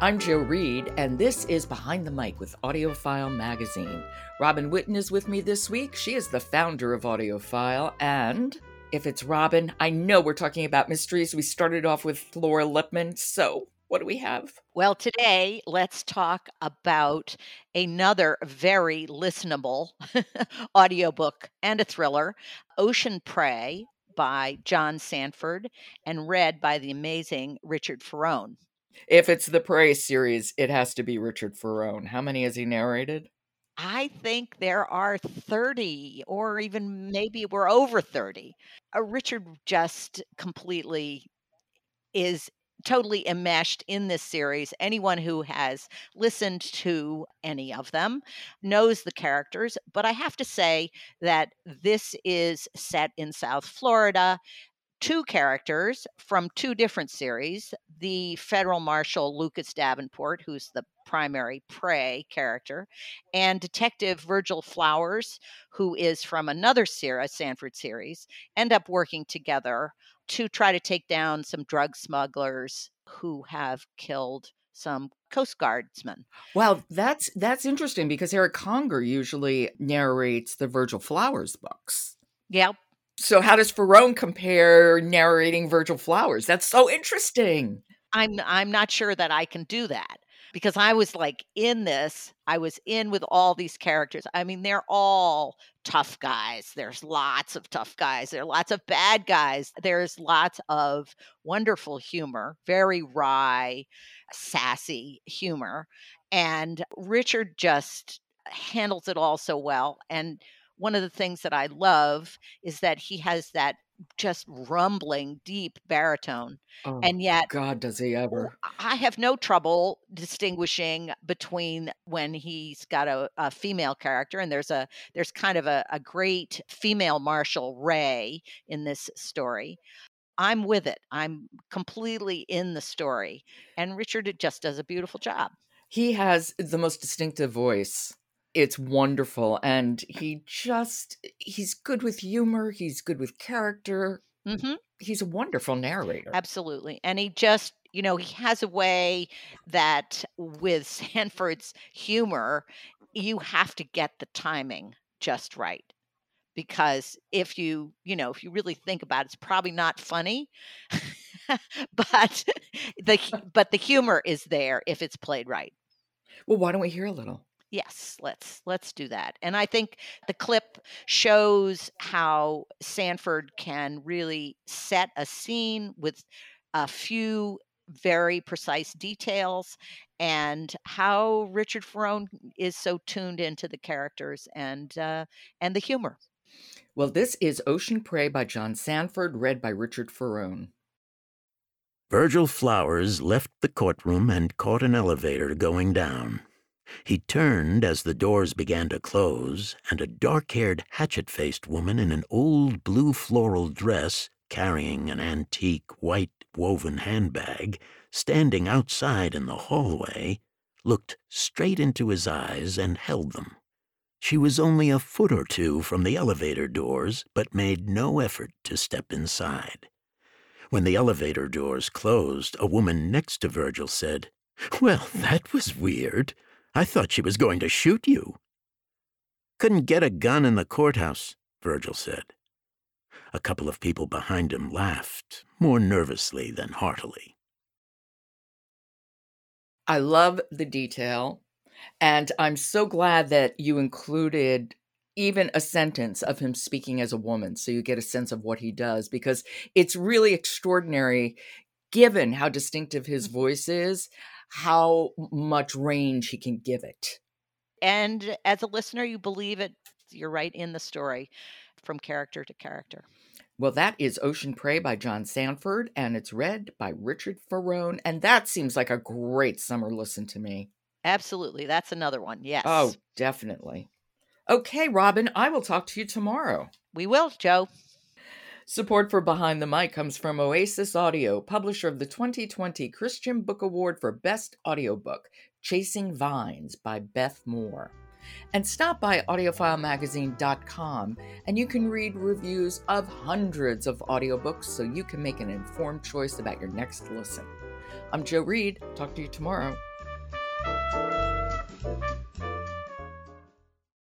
I'm Joe Reed, and this is Behind the Mic with Audiophile Magazine. Robin Whitten is with me this week. She is the founder of Audiophile, and if it's Robin, I know we're talking about mysteries. We started off with Laura Lippman, so what do we have? Well, today, let's talk about another very listenable audiobook and a thriller, Ocean Prey by John Sandford and read by the amazing Richard Ferrone. If it's the Prey series, it has to be Richard Ferrone. How many has he narrated? I think there are 30, or even maybe we're over 30. Richard just completely is totally enmeshed in this series. Anyone who has listened to any of them knows the characters. But I have to say that this is set in South Florida. Two characters from two different series, the federal marshal Lucas Davenport, who's the primary prey character, and Detective Virgil Flowers, who is from another Sandford series, end up working together to try to take down some drug smugglers who have killed some Coast Guardsmen. Wow, that's interesting because Eric Conger usually narrates the Virgil Flowers books. Yep. So how does Ferrone compare narrating Virgil Flowers? That's so interesting. I'm not sure that I can do that because I was like in this. I was in with all these characters. I mean, they're all tough guys. There's lots of tough guys. There are lots of bad guys. There's lots of wonderful humor, very wry, sassy humor. And Richard just handles it all so well. And one of the things that I love is that he has that just rumbling, deep baritone. Oh, and yet, God, does he ever. I have no trouble distinguishing between when he's got a female character, and there's kind of a great female marshal, Ray, in this story. I'm with it. I'm completely in the story. And Richard just does a beautiful job. He has the most distinctive voice. It's wonderful. And he's good with humor. He's good with character. Mm-hmm. He's a wonderful narrator. Absolutely. And he just, he has a way that with Sandford's humor, you have to get the timing just right. Because if you really think about it, it's probably not funny, but the humor is there if it's played right. Well, why don't we hear a little? Yes, let's do that. And I think the clip shows how Sandford can really set a scene with a few very precise details and how Richard Ferrone is so tuned into the characters and the humor. Well, this is Ocean Prey by John Sandford, read by Richard Ferrone. Virgil Flowers left the courtroom and caught an elevator going down. He turned as the doors began to close, and a dark-haired, hatchet-faced woman in an old blue floral dress, carrying an antique white woven handbag, standing outside in the hallway, looked straight into his eyes and held them. She was only a foot or two from the elevator doors, but made no effort to step inside. When the elevator doors closed, a woman next to Virgil said, "Well, that was weird. I thought she was going to shoot you." "Couldn't get a gun in the courthouse," Virgil said. A couple of people behind him laughed, more nervously than heartily. I love the detail, and I'm so glad that you included even a sentence of him speaking as a woman, so you get a sense of what he does, because it's really extraordinary, given how distinctive his voice is, how much range he can give it. And as a listener, you believe it. You're right in the story from character to character. Well, that is Ocean Prey by John Sandford, and it's read by Richard Ferrone. And that seems like a great summer listen to me. Absolutely. That's another one. Yes. Oh, definitely. Okay, Robin, I will talk to you tomorrow. We will, Joe. Support for Behind the Mic comes from Oasis Audio, publisher of the 2020 Christian Book Award for Best Audiobook, Chasing Vines by Beth Moore. And stop by audiophilemagazine.com and you can read reviews of hundreds of audiobooks so you can make an informed choice about your next listen. I'm Joe Reed. Talk to you tomorrow.